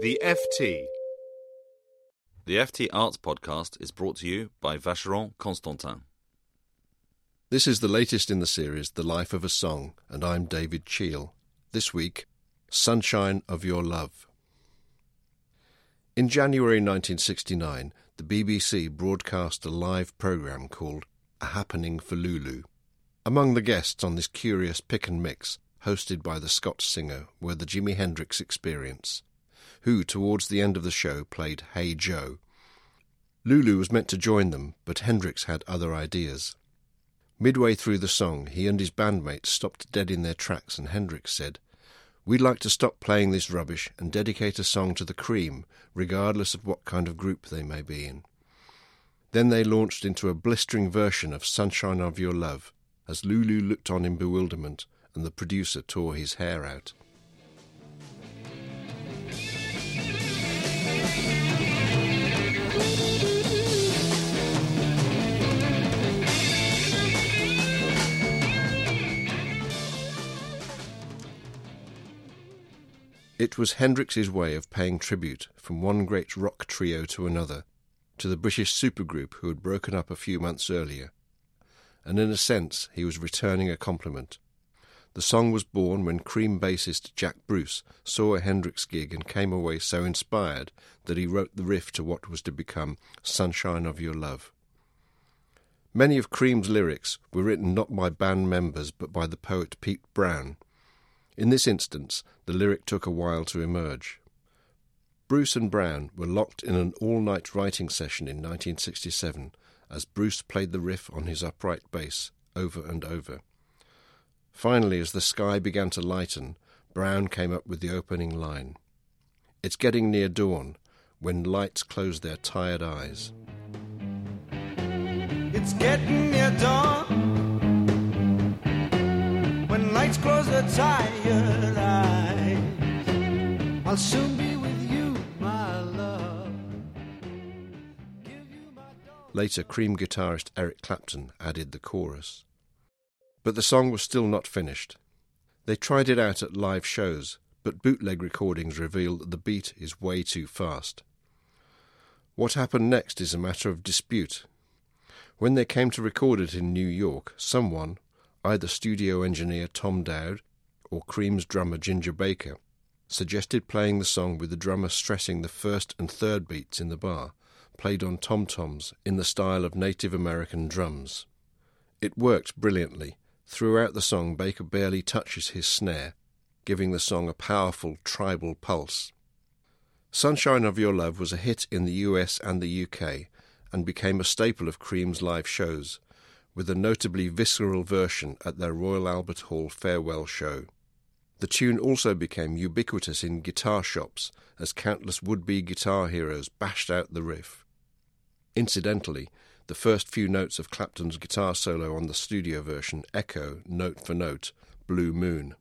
The FT. The FT Arts Podcast is brought to you by Vacheron Constantin. This is the latest in the series, The Life of a Song, and I'm David Cheal. This week, Sunshine of Your Love. In January 1969, the BBC broadcast a live programme called A Happening for Lulu. Among the guests on this curious pick and mix, hosted by the Scots singer, were the Jimi Hendrix Experience, who, towards the end of the show, played Hey Joe. Lulu was meant to join them, but Hendrix had other ideas. Midway through the song, he and his bandmates stopped dead in their tracks, and Hendrix said, "We'd like to stop playing this rubbish and dedicate a song to the cream, regardless of what kind of group they may be in." Then they launched into a blistering version of Sunshine of Your Love, as Lulu looked on in bewilderment and the producer tore his hair out. It was Hendrix's way of paying tribute from one great rock trio to another, to the British supergroup who had broken up a few months earlier, and in a sense he was returning a compliment. The song was born when Cream bassist Jack Bruce saw a Hendrix gig and came away so inspired that he wrote the riff to what was to become Sunshine of Your Love. Many of Cream's lyrics were written not by band members but by the poet Pete Brown. In this instance, the lyric took a while to emerge. Bruce and Brown were locked in an all-night writing session in 1967 as Bruce played the riff on his upright bass over and over. Finally, as the sky began to lighten, Brown came up with the opening line. "It's getting near dawn when lights close their tired eyes." It's getting near dawn. Lights close the tired eyes. I'll soon be with you, my love. Give you my daughter. Later, Cream guitarist Eric Clapton added the chorus. But the song was still not finished. They tried it out at live shows, but bootleg recordings reveal that the beat is way too fast. What happened next is a matter of dispute. When they came to record it in New York, someone, either studio engineer Tom Dowd or Cream's drummer Ginger Baker, suggested playing the song with the drummer stressing the first and third beats in the bar, played on tom-toms in the style of Native American drums. It worked brilliantly. Throughout the song, Baker barely touches his snare, giving the song a powerful tribal pulse. Sunshine of Your Love was a hit in the US and the UK and became a staple of Cream's live shows, with a notably visceral version at their Royal Albert Hall farewell show. The tune also became ubiquitous in guitar shops as countless would-be guitar heroes bashed out the riff. Incidentally, the first few notes of Clapton's guitar solo on the studio version echo, note for note, Blue Moon.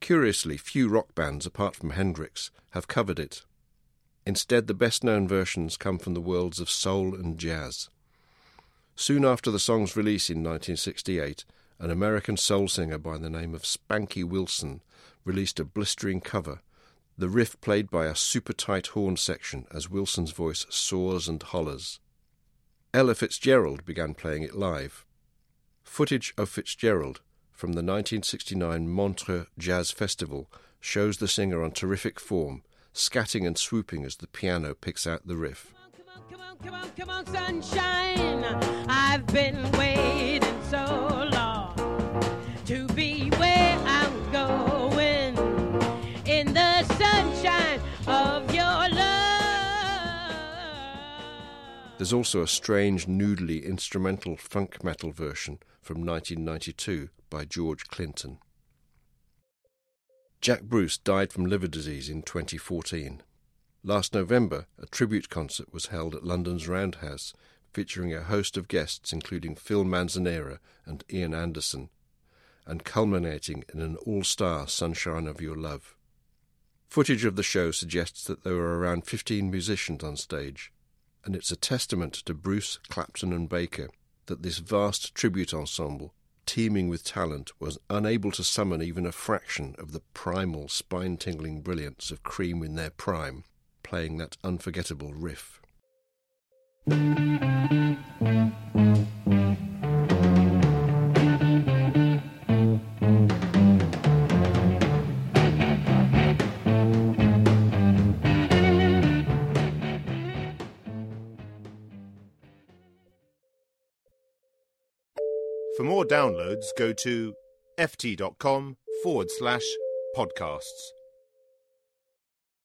Curiously, few rock bands, apart from Hendrix, have covered it. Instead, the best-known versions come from the worlds of soul and jazz. Soon after the song's release in 1968, an American soul singer by the name of Spanky Wilson released a blistering cover, the riff played by a super-tight horn section as Wilson's voice soars and hollers. Ella Fitzgerald began playing it live. Footage of Fitzgerald from the 1969 Montreux Jazz Festival shows the singer on terrific form, scatting and swooping as the piano picks out the riff. Come on, come on, come on, sunshine, I've been waiting so long to be where I'm going in the sunshine of your love. There's also a strange, noodly, instrumental funk metal version from 1992 by George Clinton. Jack Bruce died from liver disease in 2014. Last November, a tribute concert was held at London's Roundhouse, featuring a host of guests including Phil Manzanera and Ian Anderson, and culminating in an all-star Sunshine of Your Love. Footage of the show suggests that there were around 15 musicians on stage, and it's a testament to Bruce, Clapton and Baker that this vast tribute ensemble, teeming with talent, was unable to summon even a fraction of the primal, spine-tingling brilliance of Cream in their prime, playing that unforgettable riff. For more downloads, go to ft.com/podcasts.